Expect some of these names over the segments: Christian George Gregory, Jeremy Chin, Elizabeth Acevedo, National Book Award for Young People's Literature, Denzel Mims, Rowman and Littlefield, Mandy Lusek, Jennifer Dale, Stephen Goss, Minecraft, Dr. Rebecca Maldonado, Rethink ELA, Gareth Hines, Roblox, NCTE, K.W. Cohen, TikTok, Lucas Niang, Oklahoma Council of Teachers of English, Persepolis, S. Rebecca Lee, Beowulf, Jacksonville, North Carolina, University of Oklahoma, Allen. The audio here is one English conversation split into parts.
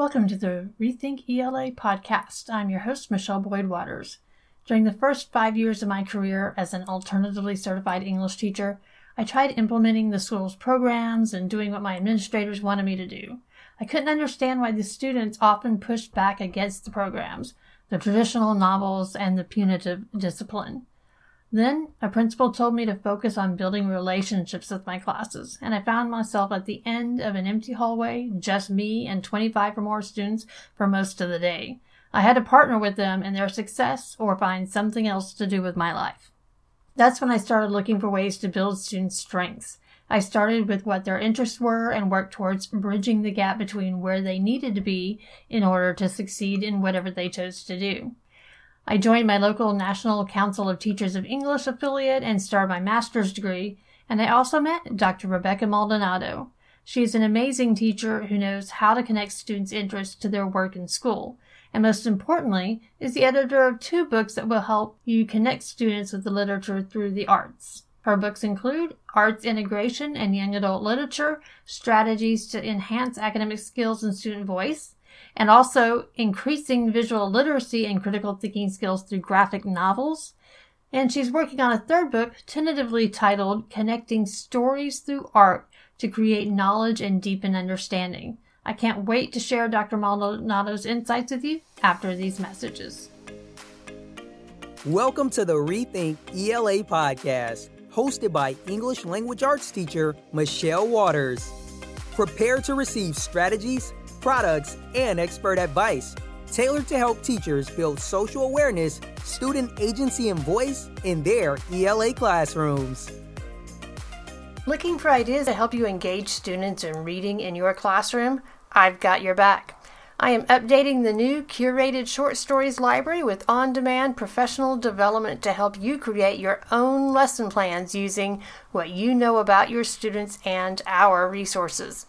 Welcome to the Rethink ELA podcast. I'm your host, Michelle Boyd-Waters. During the first 5 years of my career as an alternatively certified English teacher, I tried implementing the school's programs and doing what my administrators wanted me to do. I couldn't understand why the students often pushed back against the programs, the traditional novels, and the punitive discipline. Then, a principal told me to focus on building relationships with my classes, and I found myself at the end of an empty hallway, just me and 25 or more students for most of the day. I had to partner with them in their success or find something else to do with my life. That's when I started looking for ways to build students' strengths. I started with what their interests were and worked towards bridging the gap between where they needed to be in order to succeed in whatever they chose to do. I joined my local National Council of Teachers of English affiliate and started my master's degree, and I also met Dr. Rebecca Maldonado. She is an amazing teacher who knows how to connect students' interests to their work in school, and most importantly, is the editor of two books that will help you connect students with the literature through the arts. Her books include Arts Integration and Young Adult Literature, Strategies to Enhance Academic Skills and Student Voice, and also Increasing Visual Literacy and Critical Thinking Skills through Graphic Novels. And she's working on a third book, tentatively titled Connecting Stories Through Art to Create Knowledge and Deepen Understanding. I can't wait to share Dr. Maldonado's insights with you after these messages. Welcome to the Rethink ELA podcast, hosted by English language arts teacher Michelle Waters. Prepare to receive strategies, products, and expert advice tailored to help teachers build social awareness, student agency, and voice in their ELA classrooms. Looking for ideas to help you engage students in reading in your classroom? I've got your back. I am updating the new curated short stories library with on-demand professional development to help you create your own lesson plans using what you know about your students and our resources.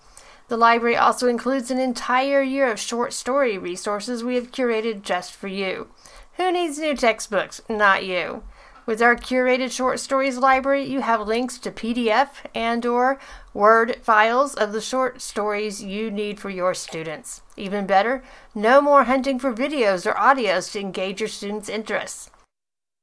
The library also includes an entire year of short story resources we have curated just for you. Who needs new textbooks? Not you. With our curated short stories library, you have links to PDF and/or Word files of the short stories you need for your students. Even better, no more hunting for videos or audios to engage your students' interests.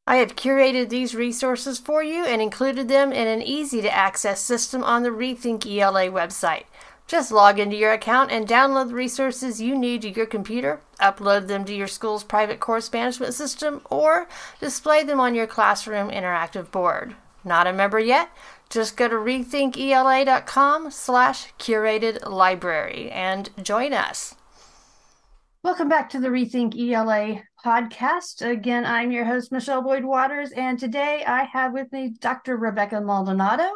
I have curated these resources for you and included them in an easy-to-access system on the Rethink ELA website. Just log into your account and download the resources you need to your computer, upload them to your school's private course management system, or display them on your classroom interactive board. Not a member yet? Just go to rethinkela.com/curatedlibrary and join us. Welcome back to the Rethink ELA podcast. Again, I'm your host, Michelle Boyd-Waters, and today I have with me Dr. Rebecca Maldonado,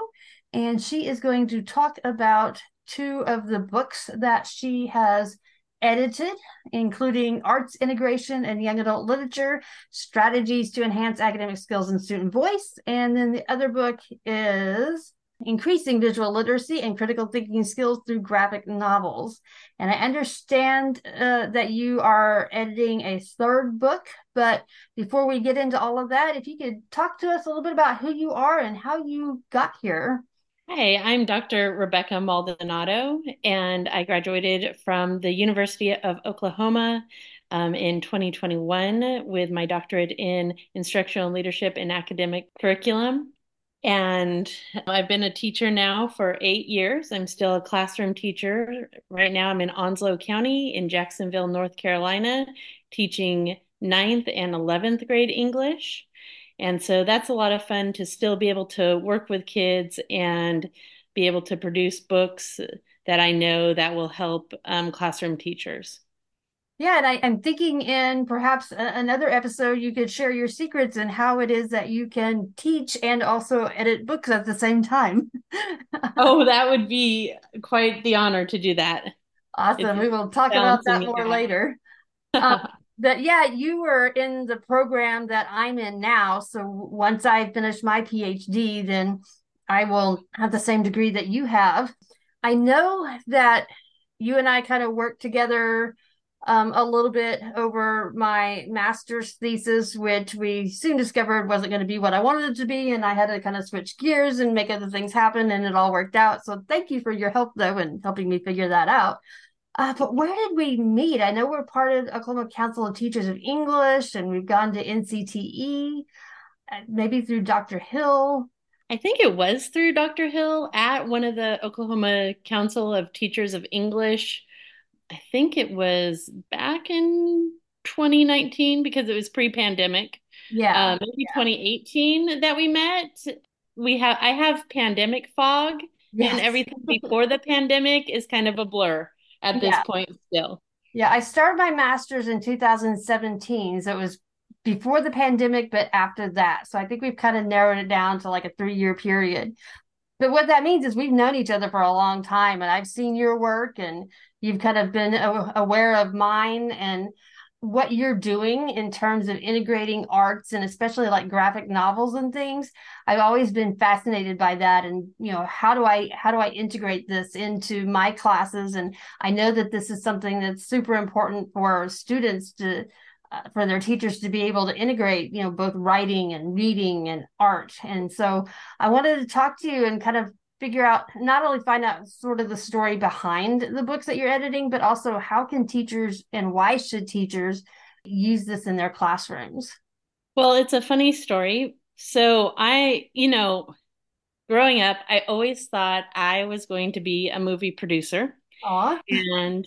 and she is going to talk about two of the books that she has edited, including Arts Integration and Young Adult Literature, Strategies to Enhance Academic Skills and Student Voice. And then the other book is Increasing Visual Literacy and Critical Thinking Skills through Graphic Novels. And I understand that you are editing a third book, but before we get into all of that, if you could talk to us a little bit about who you are and how you got here. Hi, I'm Dr. Rebecca Maldonado, and I graduated from the University of Oklahoma in 2021 with my doctorate in instructional leadership and academic curriculum. And I've been a teacher now for 8 years. I'm still a classroom teacher. Right now I'm in Onslow County in Jacksonville, North Carolina, teaching 9th and 11th grade English. And so that's a lot of fun to still be able to work with kids and be able to produce books that I know that will help classroom teachers. Yeah, and I'm thinking in perhaps another episode, you could share your secrets and how it is that you can teach and also edit books at the same time. Oh, that would be quite the honor to do that. Awesome. We will talk about that more later. You were in the program that I'm in now. So once I finish my PhD, then I will have the same degree that you have. I know that you and I kind of worked together a little bit over my master's thesis, which we soon discovered wasn't going to be what I wanted it to be. And I had to kind of switch gears and make other things happen, and it all worked out. So thank you for your help, though, in helping me figure that out. But where did we meet? I know we're part of Oklahoma Council of Teachers of English, and we've gone to NCTE, maybe through Dr. Hill. I think it was through Dr. Hill at one of the Oklahoma Council of Teachers of English. I think it was back in 2019 because it was pre-pandemic. Yeah, maybe 2018 that we met. I have pandemic fog, yes. And everything before the pandemic is kind of a blur at this point still. Yeah, I started my master's in 2017, so it was before the pandemic, but after that. So I think we've kind of narrowed it down to like a 3-year period. But what that means is we've known each other for a long time, and I've seen your work, and you've kind of been aware of mine and what you're doing in terms of integrating arts, and especially like graphic novels and things. I've always been fascinated by that. And, you know, how do I integrate this into my classes? And I know that this is something that's super important for students to, for their teachers to be able to integrate, you know, both writing and reading and art. And so I wanted to talk to you and kind of figure out, not only find out sort of the story behind the books that you're editing, but also how can teachers and why should teachers use this in their classrooms? Well, it's a funny story. So growing up, I always thought I was going to be a movie producer. Aww. And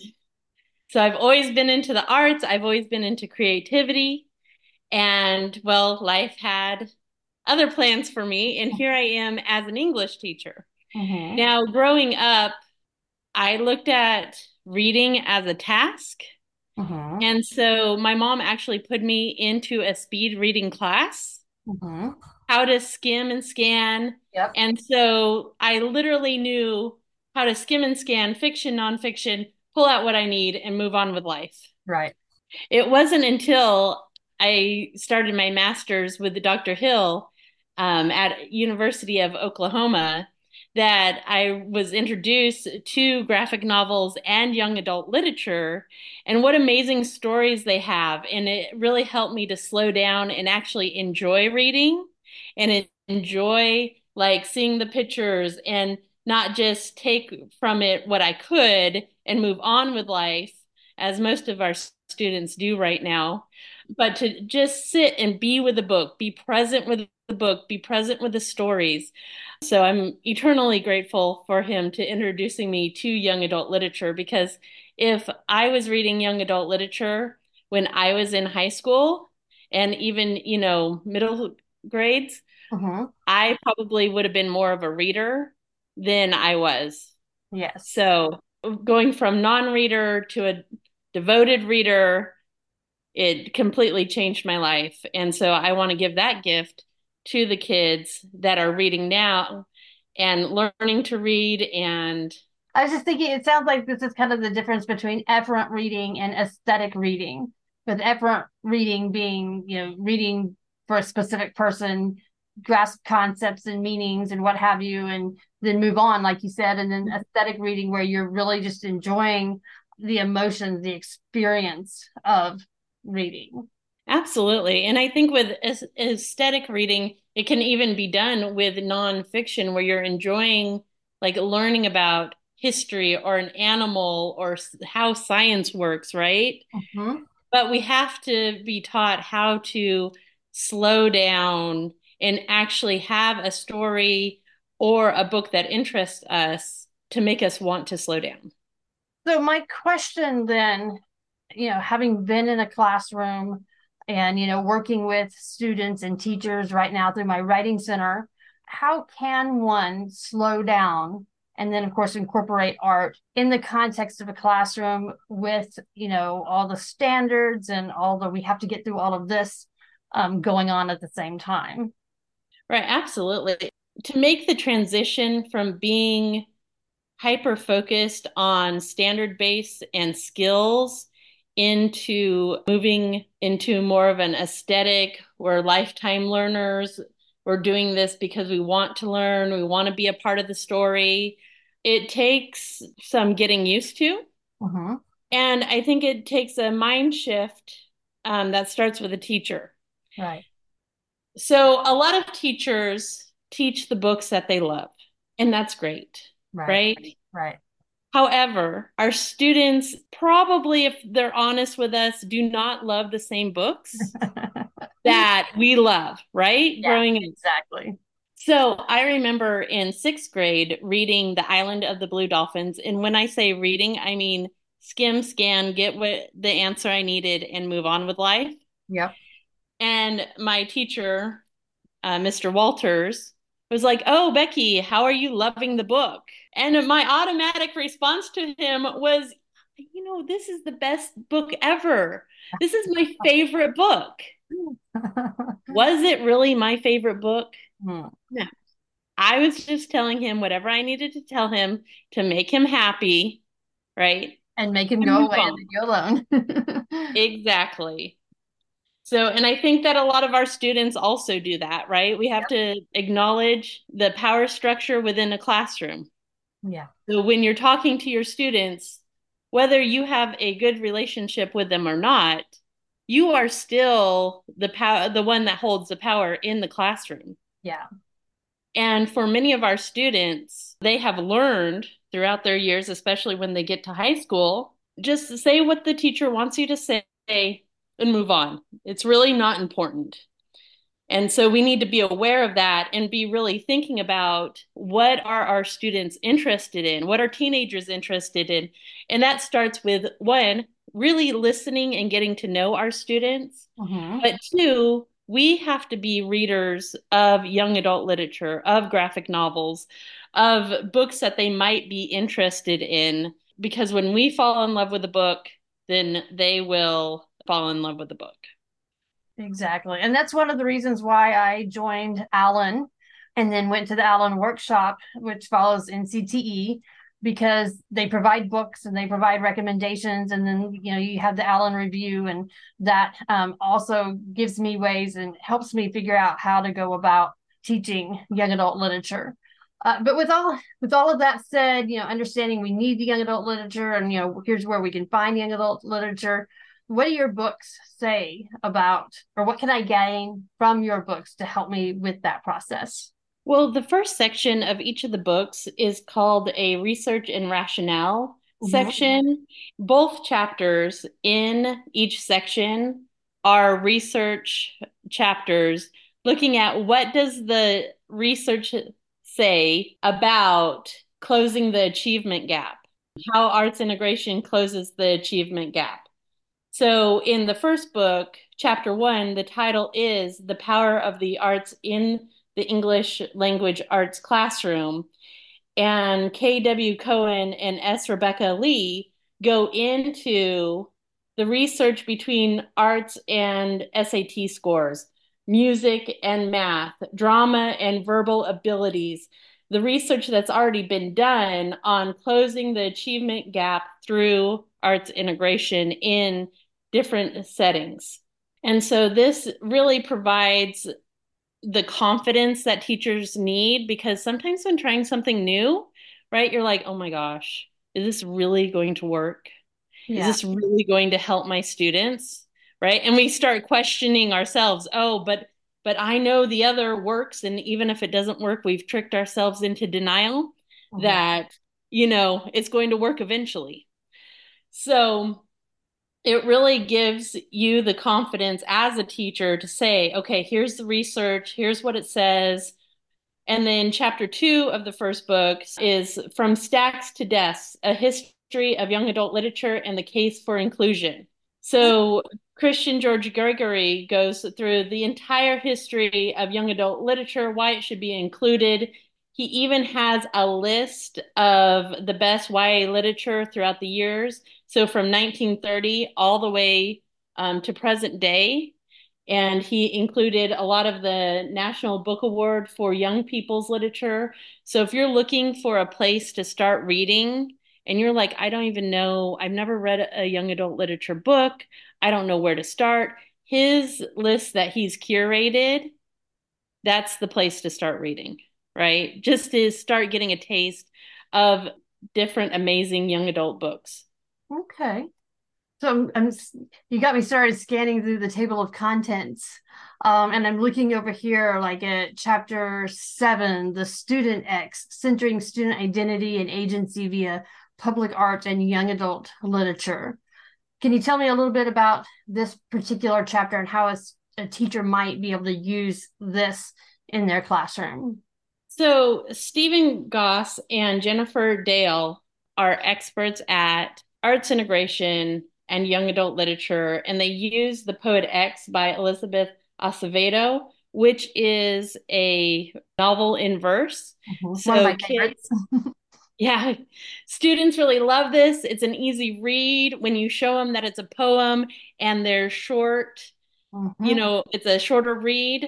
so I've always been into the arts. I've always been into creativity. And well, life had other plans for me. And here I am as an English teacher. Mm-hmm. Now, growing up, I looked at reading as a task. Mm-hmm. And so my mom actually put me into a speed reading class, mm-hmm. how to skim and scan. Yep. And so I literally knew how to skim and scan fiction, nonfiction, pull out what I need and move on with life. Right. It wasn't until I started my master's with Dr. Hill at University of Oklahoma that I was introduced to graphic novels and young adult literature and what amazing stories they have. And it really helped me to slow down and actually enjoy reading and enjoy like seeing the pictures and not just take from it what I could and move on with life, as most of our students do right now, but to just sit and be with the book, be present with the book, be present with the stories. So I'm eternally grateful for him to introducing me to young adult literature, because if I was reading young adult literature when I was in high school and even, middle grades, mm-hmm. I probably would have been more of a reader than I was. Yes. So going from non-reader to a devoted reader, it completely changed my life. And so I want to give that gift to the kids that are reading now and learning to read. And I was just thinking, it sounds like this is kind of the difference between efferent reading and aesthetic reading, with efferent reading being, reading for a specific person, grasp concepts and meanings and what have you, and then move on, like you said, and then aesthetic reading where you're really just enjoying the emotions, the experience of reading. Absolutely. And I think with aesthetic reading, it can even be done with nonfiction where you're enjoying like learning about history or an animal or how science works, right? Mm-hmm. But we have to be taught how to slow down and actually have a story or a book that interests us to make us want to slow down. So my question then, having been in a classroom and, working with students and teachers right now through my writing center, how can one slow down and then, of course, incorporate art in the context of a classroom with, all the standards and all the, we have to get through all of this going on at the same time? Right. Absolutely. To make the transition from being hyper-focused on standard base and skills into moving into more of an aesthetic, we're lifetime learners, we're doing this because we want to learn, we want to be a part of the story. It takes some getting used to. Uh-huh. And I think it takes a mind shift that starts with a teacher. Right. So a lot of teachers teach the books that they love, and that's great. Right. Right. However, our students probably, if they're honest with us, do not love the same books that we love, right? Yeah, growing up. Exactly. So I remember in sixth grade reading The Island of the Blue Dolphins. And when I say reading, I mean skim, scan, get what the answer I needed and move on with life. Yep. And my teacher, Mr. Walters, was like, "Oh, Becky, how are you loving the book?" And my automatic response to him was, "You know, this is the best book ever. This is my favorite book." Was it really my favorite book? Hmm. No. I was just telling him whatever I needed to tell him to make him happy, right? And make him go away and go alone. Exactly. So, and I think that a lot of our students also do that, right? We have to acknowledge the power structure within a classroom. Yeah. So when you're talking to your students, whether you have a good relationship with them or not, you are still the one that holds the power in the classroom. Yeah. And for many of our students, they have learned throughout their years, especially when they get to high school, just to say what the teacher wants you to say and move on. It's really not important. And so we need to be aware of that and be really thinking about what are our students interested in? What are teenagers interested in? And that starts with, one, really listening and getting to know our students. Mm-hmm. But two, we have to be readers of young adult literature, of graphic novels, of books that they might be interested in. Because when we fall in love with a book, then they will fall in love with the book. Exactly. And that's one of the reasons why I joined Allen and then went to the Allen workshop, which follows NCTE, because they provide books and they provide recommendations. And then, you know, you have the Allen review, and that also gives me ways and helps me figure out how to go about teaching young adult literature. But with all of that said, you know, understanding we need the young adult literature and, you know, here's where we can find young adult literature. What do your books say about, or what can I gain from your books to help me with that process? Well, the first section of each of the books is called a research and rationale mm-hmm. section. Both chapters in each section are research chapters looking at what does the research say about closing the achievement gap, how arts integration closes the achievement gap. So in the first book, chapter one, the title is The Power of the Arts in the English Language Arts Classroom. And K.W. Cohen and S. Rebecca Lee go into the research between arts and SAT scores, music and math, drama and verbal abilities, the research that's already been done on closing the achievement gap through arts integration in different settings. And so this really provides the confidence that teachers need, because sometimes when trying something new, right, you're like, oh my gosh, is this really going to work? Yeah. Is this really going to help my students? Right. And we start questioning ourselves. Oh, but I know the other works. And even if it doesn't work, we've tricked ourselves into denial mm-hmm. that, you know, it's going to work eventually. So it really gives you the confidence as a teacher to say, okay, here's the research, here's what it says. And then chapter two of the first book is From Stacks to Desks, a history of young adult literature and the case for inclusion. So Christian George Gregory goes through the entire history of young adult literature, why it should be included. He even has a list of the best YA literature throughout the years. So from 1930 all the way to present day. And he included a lot of the National Book Award for Young People's Literature. So if you're looking for a place to start reading and you're like, I don't even know, I've never read a young adult literature book, I don't know where to start, his list that he's curated, that's the place to start reading. Right? Just to start getting a taste of different amazing young adult books. Okay. So I'm you got me started scanning through the table of contents. And I'm looking over here like at chapter 7, the student X, centering student identity and agency via public arts and young adult literature. Can you tell me a little bit about this particular chapter and how a teacher might be able to use this in their classroom? So Stephen Goss and Jennifer Dale are experts at arts integration and young adult literature, and they use The Poet X by Elizabeth Acevedo, which is a novel in verse. Mm-hmm. So one of my favorites. Yeah, students really love this. It's an easy read when you show them that it's a poem and they're short, you know, it's a shorter read.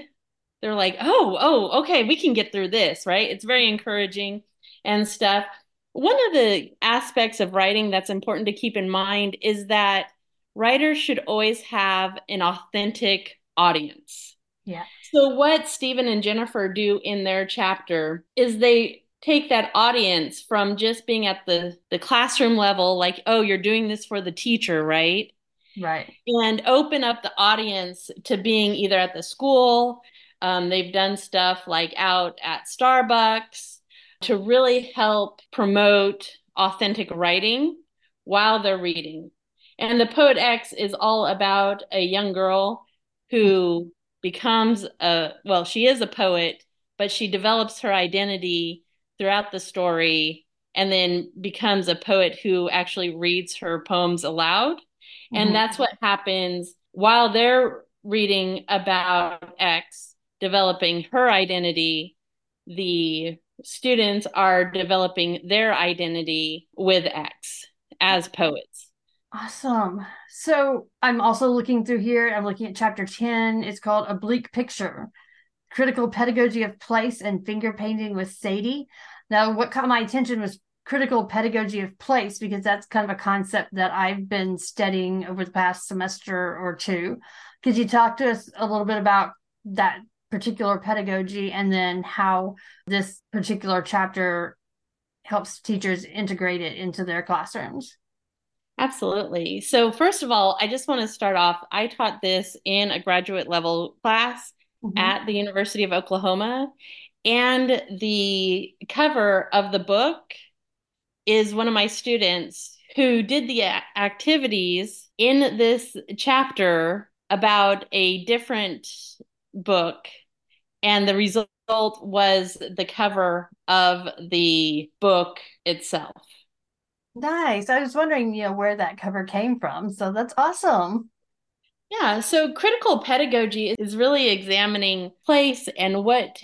They're like, oh, okay, we can get through this, right? It's very encouraging and stuff. One of the aspects of writing that's important to keep in mind is that writers should always have an authentic audience. Yeah. So what Stephen and Jennifer do in their chapter is they take that audience from just being at the classroom level, like, oh, you're doing this for the teacher, right? Right. And open up the audience to being either at the school. They've done stuff like out at Starbucks to really help promote authentic writing while they're reading. And The Poet X is all about a young girl who becomes she is a poet, but she develops her identity throughout the story and then becomes a poet who actually reads her poems aloud. Mm-hmm. And that's what happens while they're reading about X developing her identity. The students are developing their identity with X as poets. Awesome. So I'm also looking through here. I'm looking at chapter 10. It's called A Bleak Picture, Critical Pedagogy of Place and Finger Painting with Sadie. Now, what caught my attention was critical pedagogy of place, because that's kind of a concept that I've been studying over the past semester or two. Could you talk to us a little bit about that particular pedagogy and then how this particular chapter helps teachers integrate it into their classrooms? Absolutely. So first of all, I just want to start off. I taught this in a graduate level class at the University of Oklahoma, and the cover of the book is one of my students who did the activities in this chapter about a different book, and the result was the cover of the book itself. Nice. I was wondering, where that cover came from. So that's awesome. Yeah. So critical pedagogy is really examining place and what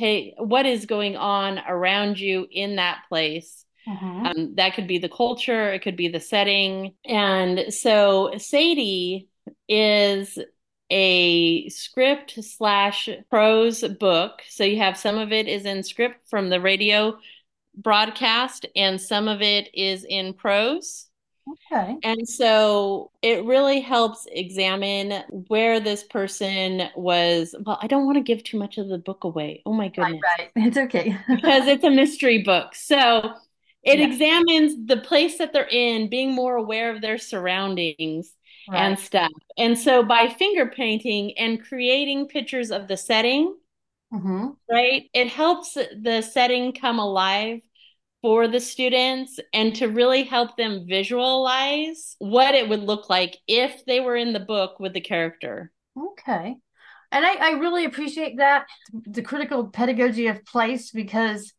is going on around you in that place. That could be the culture. It could be the setting. And so Sadie is a script/prose book. So you have some of it is in script from the radio broadcast and some of it is in prose. Okay. And so it really helps examine where this person was. Well, I don't want to give too much of the book away. Oh my goodness. Right. It's okay. Because it's a mystery book. So it examines the place that they're in, being more aware of their surroundings and stuff. And so by finger painting and creating pictures of the setting, right, it helps the setting come alive for the students and to really help them visualize what it would look like if they were in the book with the character. Okay. And I really appreciate that, the critical pedagogy of place, because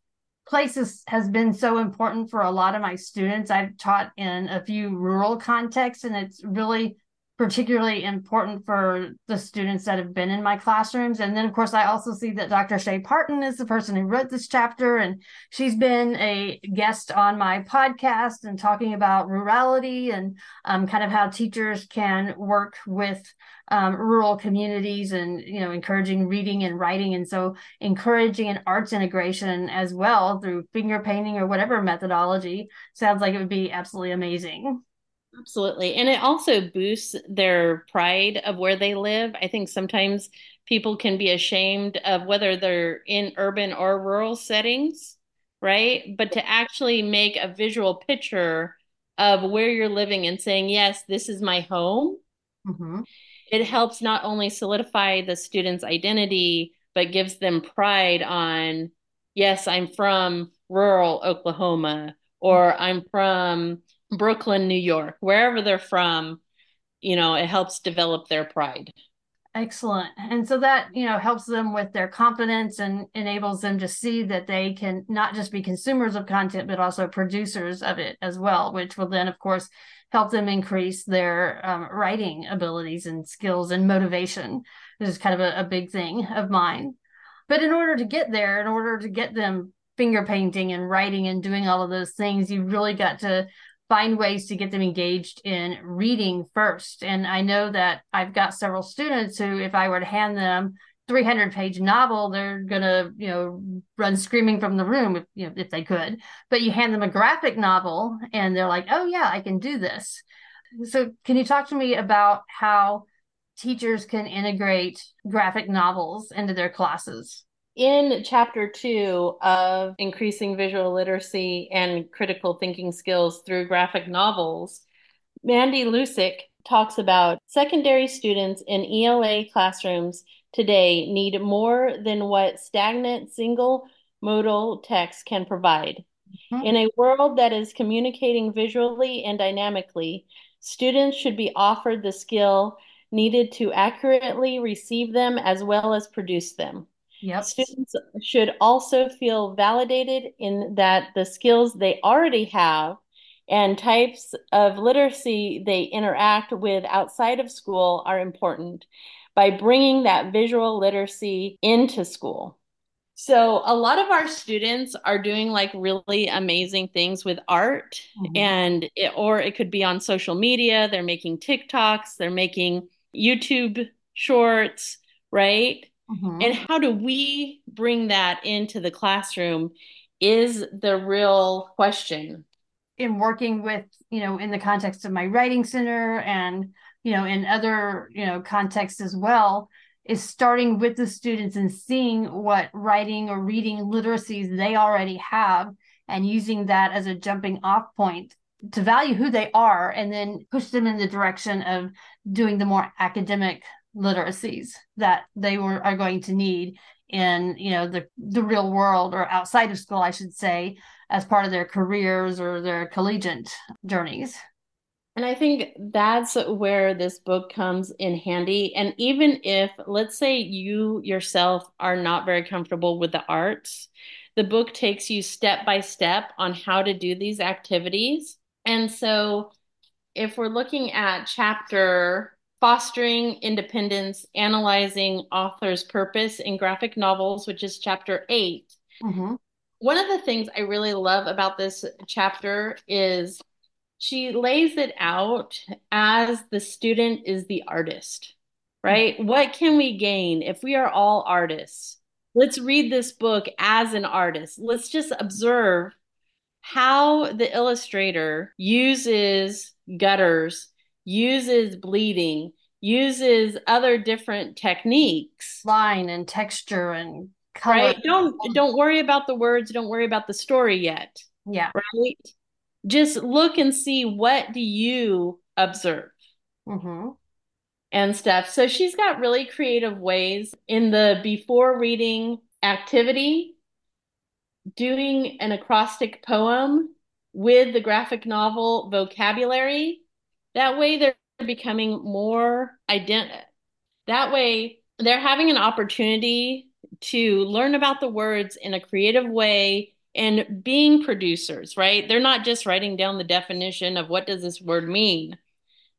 place has been so important for a lot of my students. I've taught in a few rural contexts, and it's really particularly important for the students that have been in my classrooms. And then, of course, I also see that Dr. Shay Parton is the person who wrote this chapter, and she's been a guest on my podcast and talking about rurality and kind of how teachers can work with rural communities and, encouraging reading and writing. And so encouraging an arts integration as well through finger painting or whatever methodology sounds like it would be absolutely amazing. Absolutely. And it also boosts their pride of where they live. I think sometimes people can be ashamed of whether they're in urban or rural settings, right? But to actually make a visual picture of where you're living and saying, yes, this is my home. Mm-hmm. It helps not only solidify the student's identity, but gives them pride on, yes, I'm from rural Oklahoma, or I'm from Brooklyn, New York, wherever they're from, you know, it helps develop their pride. Excellent. And so that, you know, helps them with their confidence and enables them to see that they can not just be consumers of content, but also producers of it as well, which will then, of course, help them increase their writing abilities and skills and motivation, which is kind of a big thing of mine. But in order to get there, in order to get them finger painting and writing and doing all of those things, you really got to find ways to get them engaged in reading first. And I know that I've got several students who, if I were to hand them 300-page novel, they're going to, you know, run screaming from the room if they could. But you hand them a graphic novel and they're like, oh yeah, I can do this. So can you talk to me about how teachers can integrate graphic novels into their classes? In chapter 2 of Increasing Visual Literacy and Critical Thinking Skills through Graphic Novels, Mandy Lusek talks about secondary students in ELA classrooms today need more than what stagnant single modal text can provide. Mm-hmm. In a world that is communicating visually and dynamically, students should be offered the skill needed to accurately receive them as well as produce them. Yep. Students should also feel validated in that the skills they already have and types of literacy they interact with outside of school are important by bringing that visual literacy into school. So a lot of our students are doing like really amazing things with art, mm-hmm. or it could be on social media. They're making TikToks, they're making YouTube shorts, right? Mm-hmm. And how do we bring that into the classroom is the real question. In working with, you know, in the context of my writing center and, you know, in other, you know, contexts as well, is starting with the students and seeing what writing or reading literacies they already have and using that as a jumping off point to value who they are and then push them in the direction of doing the more academic literacies that they are going to need in, you know, the real world or outside of school, I should say, as part of their careers or their collegiate journeys. And I think that's where this book comes in handy. And even if, let's say, you yourself are not very comfortable with the arts, the book takes you step by step on how to do these activities. And so if we're looking at chapter Fostering Independence, Analyzing Author's Purpose in Graphic Novels, which is chapter 8. Mm-hmm. One of the things I really love about this chapter is she lays it out as the student is the artist, right? Mm-hmm. What can we gain if we are all artists? Let's read this book as an artist. Let's just observe how the illustrator uses gutters, uses bleeding, uses other different techniques. Line and texture and color. Right? Don't worry about the words. Don't worry about the story yet. Yeah. Right? Just look and see, what do you observe? Mm-hmm. And stuff. So she's got really creative ways in the before reading activity, doing an acrostic poem with the graphic novel vocabulary. That way they're becoming more identical. That way they're having an opportunity to learn about the words in a creative way and being producers, right? They're not just writing down the definition of what does this word mean.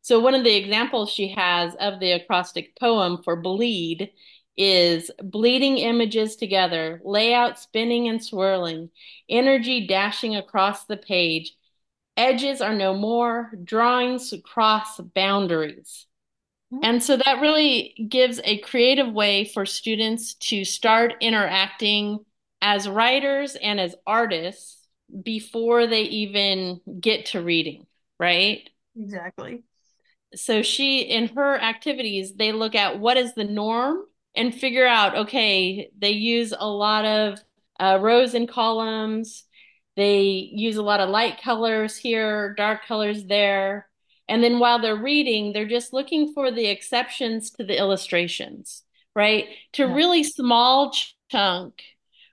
So one of the examples she has of the acrostic poem for bleed is bleeding images together, layout spinning and swirling, energy dashing across the page, edges are no more, drawings cross boundaries. Mm-hmm. And so that really gives a creative way for students to start interacting as writers and as artists before they even get to reading, right? Exactly. So she, in her activities, they look at what is the norm and figure out, okay, they use a lot of rows and columns. They use a lot of light colors here, dark colors there. And then while they're reading, they're just looking for the exceptions to the illustrations, right? To really small chunk.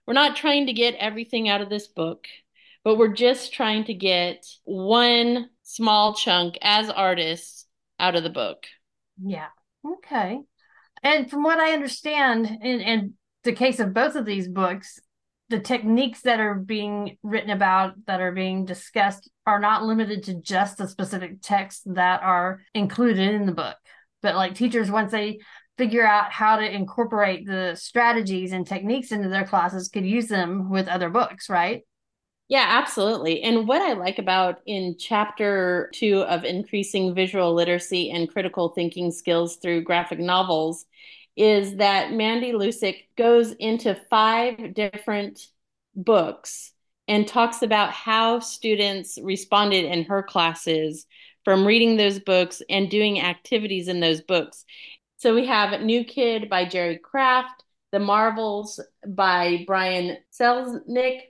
We're not trying to get everything out of this book, but we're just trying to get one small chunk as artists out of the book. Yeah. Okay. And from what I understand, in the case of both of these books, the techniques that are being written about, that are being discussed, are not limited to just the specific texts that are included in the book. But like teachers, once they figure out how to incorporate the strategies and techniques into their classes, could use them with other books, right? Yeah, absolutely. And what I like about in chapter 2 of Increasing Visual Literacy and Critical Thinking Skills Through Graphic Novels is that Mandy Lusek goes into 5 different books and talks about how students responded in her classes from reading those books and doing activities in those books. So we have New Kid by Jerry Craft, The Marvels by Brian Selznick,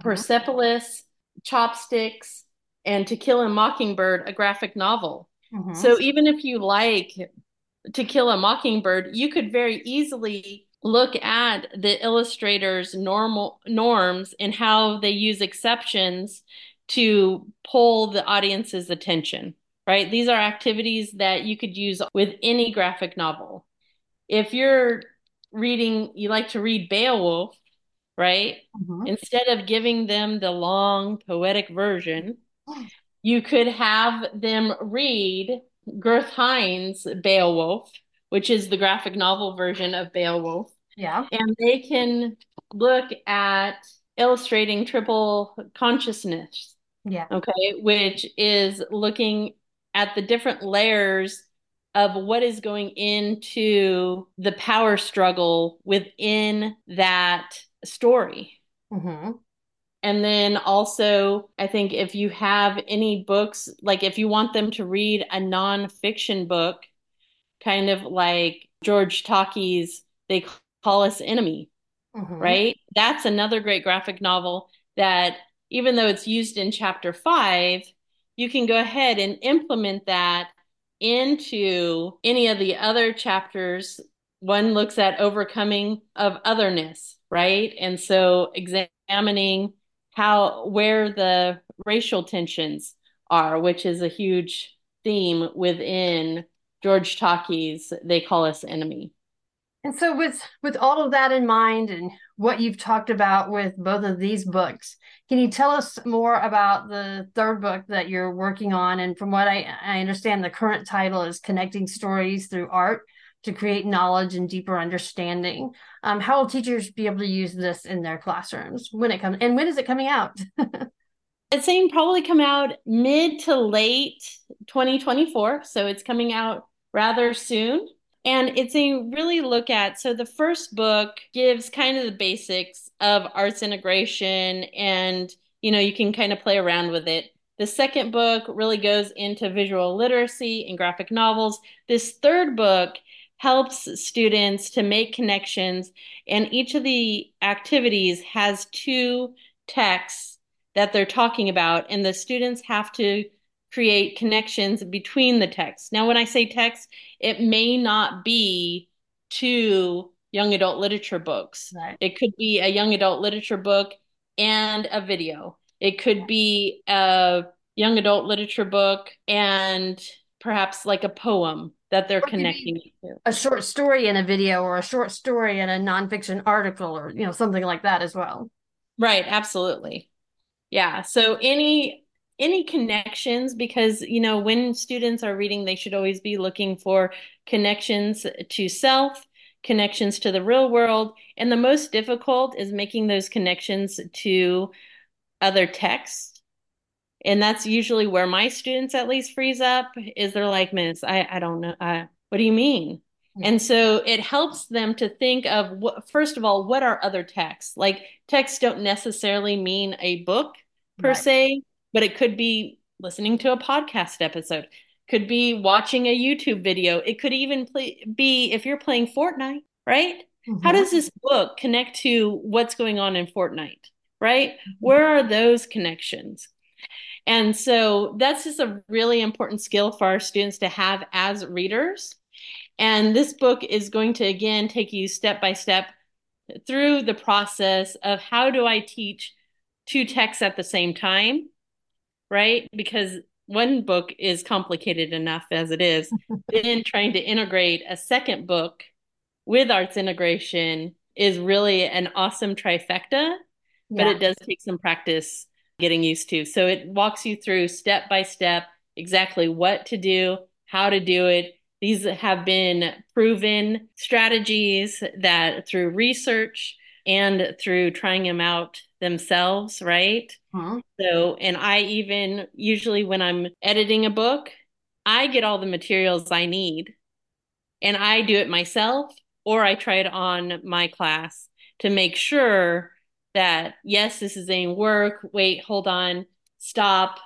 Persepolis, Chopsticks, and To Kill a Mockingbird, a graphic novel. Mm-hmm. So even if you like To Kill a Mockingbird, you could very easily look at the illustrator's norms and how they use exceptions to pull the audience's attention, right? These are activities that you could use with any graphic novel. If you're reading, you like to read Beowulf, right? Mm-hmm. Instead of giving them the long poetic version, you could have them read Gareth Hines' Beowulf, which is the graphic novel version of Beowulf. Yeah. And they can look at illustrating triple consciousness. Yeah. Okay. Which is looking at the different layers of what is going into the power struggle within that story. Mm-hmm. And then also, I think if you have any books, like if you want them to read a nonfiction book, kind of like George Taki's They Call Us Enemy, mm-hmm. right? That's another great graphic novel that even though it's used in chapter 5, you can go ahead and implement that into any of the other chapters. One looks at overcoming of otherness, right? And so examining where the racial tensions are, which is a huge theme within George Taki's They Call Us Enemy. And so with all of that in mind and what you've talked about with both of these books, can you tell us more about the third book that you're working on? And from what I understand, the current title is Connecting Stories Through Art to Create Knowledge and Deeper Understanding. How will teachers be able to use this in their classrooms when it comes? And when is it coming out? It's saying probably come out mid to late 2024. So it's coming out rather soon. And it's a really look at, so the first book gives kind of the basics of arts integration and, you know, you can kind of play around with it. The second book really goes into visual literacy and graphic novels. This third book helps students to make connections, and each of the activities has 2 texts that they're talking about, and the students have to create connections between the texts. Now, when I say text, it may not be 2 young adult literature books. Right. It could be a young adult literature book and a video. It could be a young adult literature book and perhaps like a poem that they're connecting to. A short story in a video or a short story in a nonfiction article or, you know, something like that as well. Right. Absolutely. Yeah. So any connections, because, you know, when students are reading, they should always be looking for connections to self, connections to the real world. And the most difficult is making those connections to other texts. And that's usually where my students at least freeze up, is they're like, Miss, I don't know. What do you mean? Mm-hmm. And so it helps them to think of, first of all, what are other texts? Like texts don't necessarily mean a book per right. se, but it could be listening to a podcast episode, could be watching a YouTube video. It could even be if you're playing Fortnite, right? Mm-hmm. How does this book connect to what's going on in Fortnite, right? Mm-hmm. Where are those connections? And so that's just a really important skill for our students to have as readers. And this book is going to, again, take you step by step through the process of how do I teach 2 texts at the same time, right? Because one book is complicated enough as it is. Then trying to integrate a second book with arts integration is really an awesome trifecta, but it does take some practice getting used to. So it walks you through step by step exactly what to do, how to do it. These have been proven strategies that through research and through trying them out themselves, right? Huh. So, and I even usually when I'm editing a book, I get all the materials I need and I do it myself, or I try it on my class to make sure that, yes, this is in work. Wait, hold on, stop.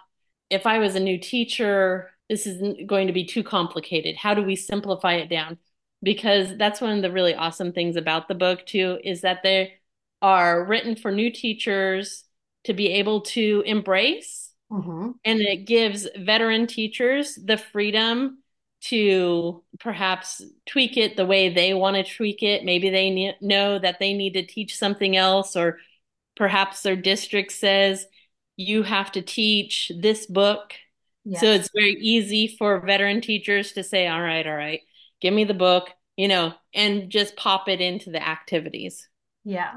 If I was a new teacher, this isn't going to be too complicated. How do we simplify it down? Because that's one of the really awesome things about the book too, is that they are written for new teachers to be able to embrace. Mm-hmm. And it gives veteran teachers the freedom to perhaps tweak it the way they want to tweak it. Maybe they know that they need to teach something else, or perhaps their district says, you have to teach this book. Yes. So it's very easy for veteran teachers to say, all right, give me the book, and just pop it into the activities. Yeah.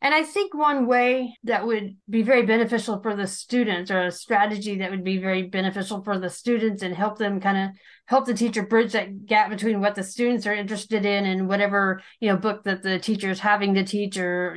And I think one way that would be very beneficial for the students, or a strategy that would be very beneficial for the students and help them kind of help the teacher bridge that gap between what the students are interested in and whatever, book that the teacher is having to teach or,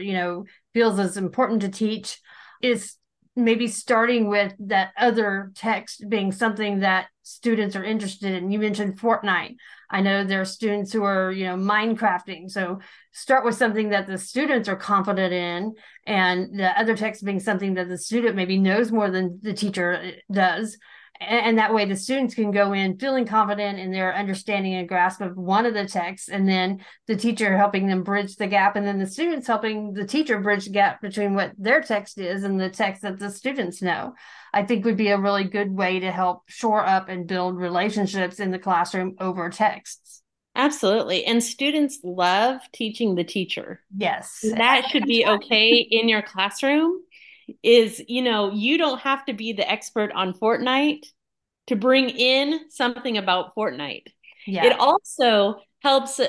feels is important to teach, is maybe starting with that other text being something that students are interested in. You mentioned Fortnite. I know there are students who are, Minecrafting. So start with something that the students are confident in, and the other text being something that the student maybe knows more than the teacher does. And that way the students can go in feeling confident in their understanding and grasp of one of the texts, and then the teacher helping them bridge the gap, and then the students helping the teacher bridge the gap between what their text is and the text that the students know. I think would be a really good way to help shore up and build relationships in the classroom over texts. Absolutely. And students love teaching the teacher. Yes. That should be okay in your classroom. Is, you don't have to be the expert on Fortnite to bring in something about Fortnite. Yeah. It also helps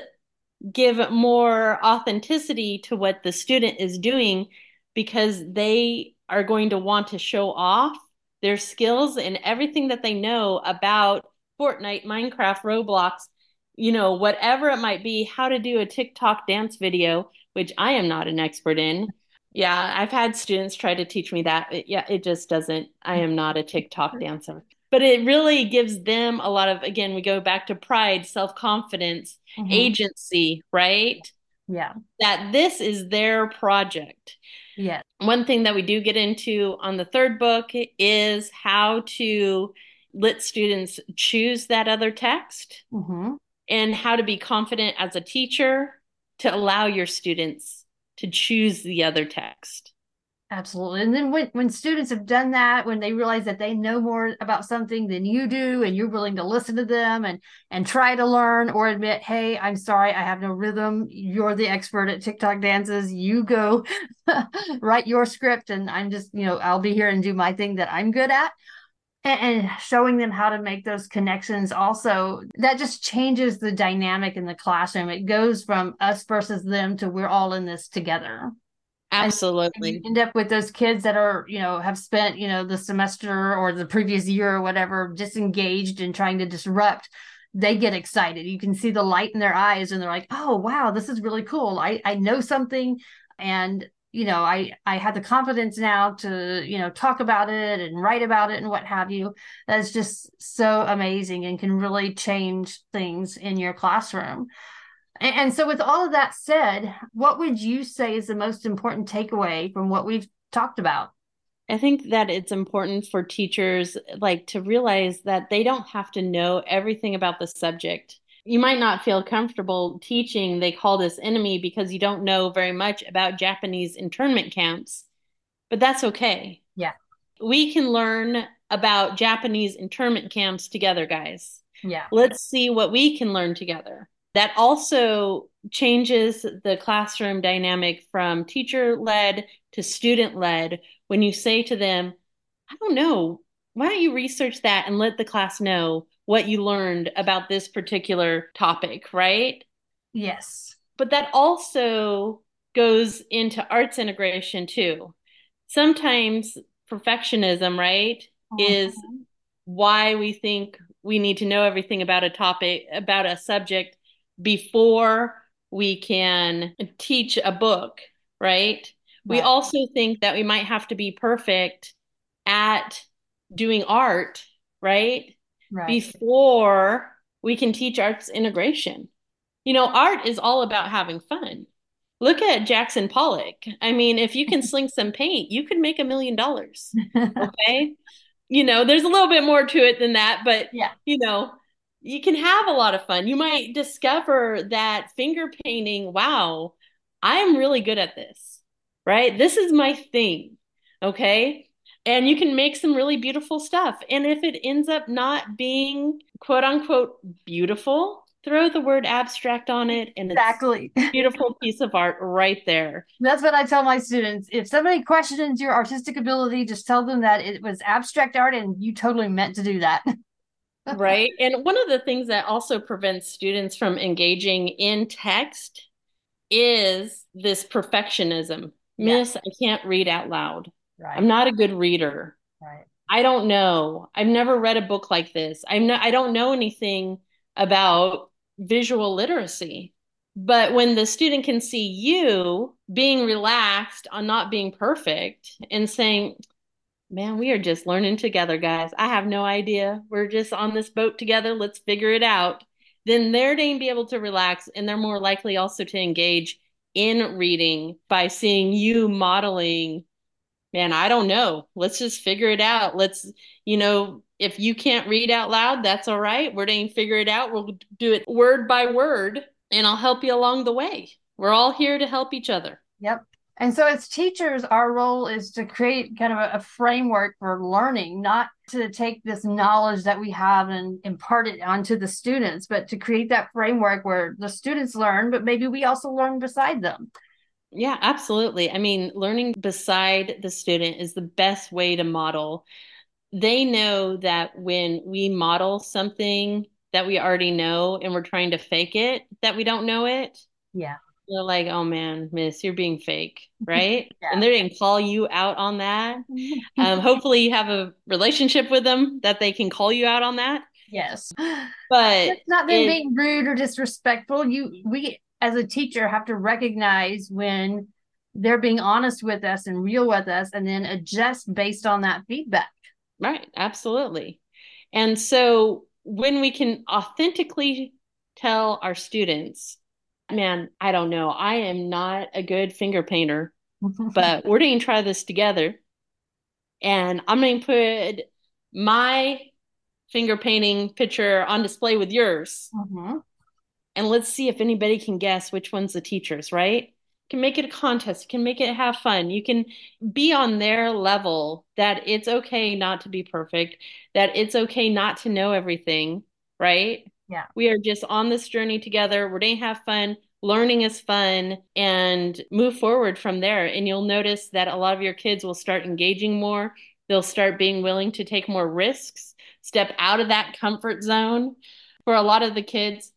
give more authenticity to what the student is doing, because they are going to want to show off their skills and everything that they know about Fortnite, Minecraft, Roblox, whatever it might be, how to do a TikTok dance video, which I am not an expert in. Yeah, I've had students try to teach me that. It just doesn't. I am not a TikTok dancer. But it really gives them a lot of, again, we go back to pride, self-confidence, mm-hmm. agency, right? Yeah. That this is their project. Yeah. One thing that we do get into on the third book is how to let students choose that other text, mm-hmm. and how to be confident as a teacher to allow your students to choose the other text. Absolutely. And then when students have done that, when they realize that they know more about something than you do, and you're willing to listen to them and try to learn, or admit, hey, I'm sorry, I have no rhythm. You're the expert at TikTok dances. You go write your script, and I'm just, I'll be here and do my thing that I'm good at. And showing them how to make those connections also, that just changes the dynamic in the classroom. It goes from us versus them to we're all in this together. Absolutely. And you end up with those kids that are, have spent, the semester or the previous year or whatever, disengaged and trying to disrupt. They get excited. You can see the light in their eyes, and they're like, oh, wow, this is really cool. I know something. And I had the confidence now to, talk about it and write about it and what have you. That's just so amazing and can really change things in your classroom. And so with all of that said, what would you say is the most important takeaway from what we've talked about? I think that it's important for teachers to realize that they don't have to know everything about the subject. You might not feel comfortable teaching They Call This Enemy because you don't know very much about Japanese internment camps, but that's okay. Yeah. We can learn about Japanese internment camps together, guys. Yeah. Let's see what we can learn together. That also changes the classroom dynamic from teacher-led to student-led when you say to them, I don't know why don't you research that and let the class know what you learned about this particular topic, right? Yes. But that also goes into arts integration too. Sometimes perfectionism, right, is why we think we need to know everything about a topic, about a subject before we can teach a book, right? We also think that we might have to be perfect at doing art, right? Before we can teach arts integration. You know, art is all about having fun. Look at Jackson Pollock. I mean, if you can sling some paint, you could make $1 million. Okay. You know, there's a little bit more to it than that, but you know, you can have a lot of fun. You might discover that finger painting, wow, I'm really good at this, right? This is my thing. Okay. And you can make some really beautiful stuff. And if it ends up not being quote unquote beautiful, throw the word abstract on it, and exactly. It's a beautiful piece of art right there. That's what I tell my students. If somebody questions your artistic ability, just tell them that it was abstract art and you totally meant to do that. Right. And one of the things that also prevents students from engaging in text is this perfectionism. Miss, I can't read out loud. Right. I'm not a good reader. Right. I don't know. I've never read a book like this. I don't know anything about visual literacy. But when the student can see you being relaxed on not being perfect and saying, man, we are just learning together, guys. I have no idea. We're just on this boat together. Let's figure it out. Then they're going to be able to relax, and they're more likely also to engage in reading by seeing you modeling, man, I don't know. Let's just figure it out. Let's, you know, if you can't read out loud, that's all right. We're going to figure it out. We'll do it word by word, and I'll help you along the way. We're all here to help each other. Yep. And so as teachers, our role is to create kind of a framework for learning, not to take this knowledge that we have and impart it onto the students, but to create that framework where the students learn, but maybe we also learn beside them. Yeah, absolutely. I mean, learning beside the student is the best way to model. They know that when we model something that we already know and we're trying to fake it, that we don't know it. Yeah. They're like, oh man, miss, you're being fake, right? Yeah. And they're going to call you out on that. Hopefully you have a relationship with them that they can call you out on that. Yes. But it's not them being rude or disrespectful. We as a teacher have to recognize when they're being honest with us and real with us, and then adjust based on that feedback. Right. Absolutely. And so when we can authentically tell our students, man, I don't know, I am not a good finger painter, but we're going to try this together. And I'm going to put my finger painting picture on display with yours. Mm-hmm. And let's see if anybody can guess which one's the teacher's, right? Can make it a contest, you can make it have fun. You can be on their level that it's okay not to be perfect, that it's okay not to know everything, right? Yeah. We are just on this journey together. We're going to have fun. Learning is fun, and move forward from there. And you'll notice that a lot of your kids will start engaging more. They'll start being willing to take more risks, step out of that comfort zone. For a lot of the kids,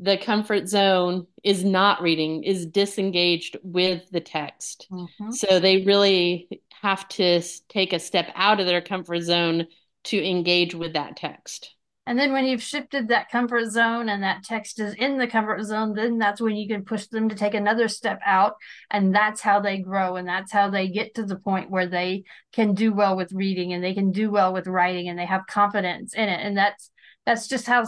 the comfort zone is not reading, is disengaged with the text. Mm-hmm. So they really have to take a step out of their comfort zone to engage with that text. And then when you've shifted that comfort zone and that text is in the comfort zone, then that's when you can push them to take another step out. And that's how they grow. And that's how they get to the point where they can do well with reading and they can do well with writing and they have confidence in it. And that's just how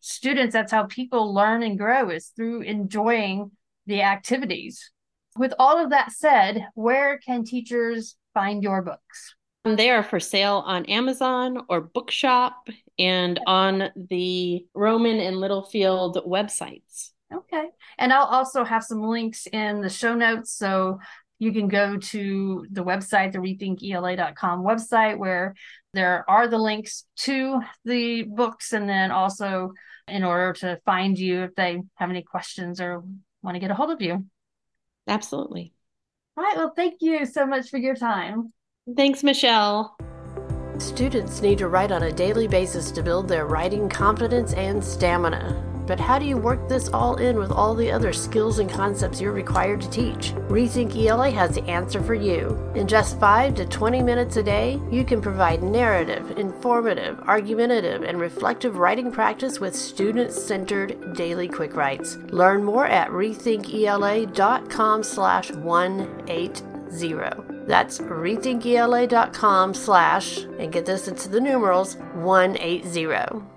students, that's how people learn and grow, is through enjoying the activities. With all of that said, where can teachers find your books? They are for sale on Amazon or Bookshop and on the Rowman and Littlefield websites. Okay. And I'll also have some links in the show notes. So you can go to the website, the rethinkela.com website, where there are the links to the books. And then also in order to find you if they have any questions or want to get a hold of you. Absolutely. All right. Well, thank you so much for your time. Thanks, Michelle. Students need to write on a daily basis to build their writing confidence and stamina. But how do you work this all in with all the other skills and concepts you're required to teach? Rethink ELA has the answer for you. In just 5 to 20 minutes a day, you can provide narrative, informative, argumentative, and reflective writing practice with student-centered daily quick writes. Learn more at rethinkela.com/180. That's rethinkela.com/ and get this, it's the numerals 180.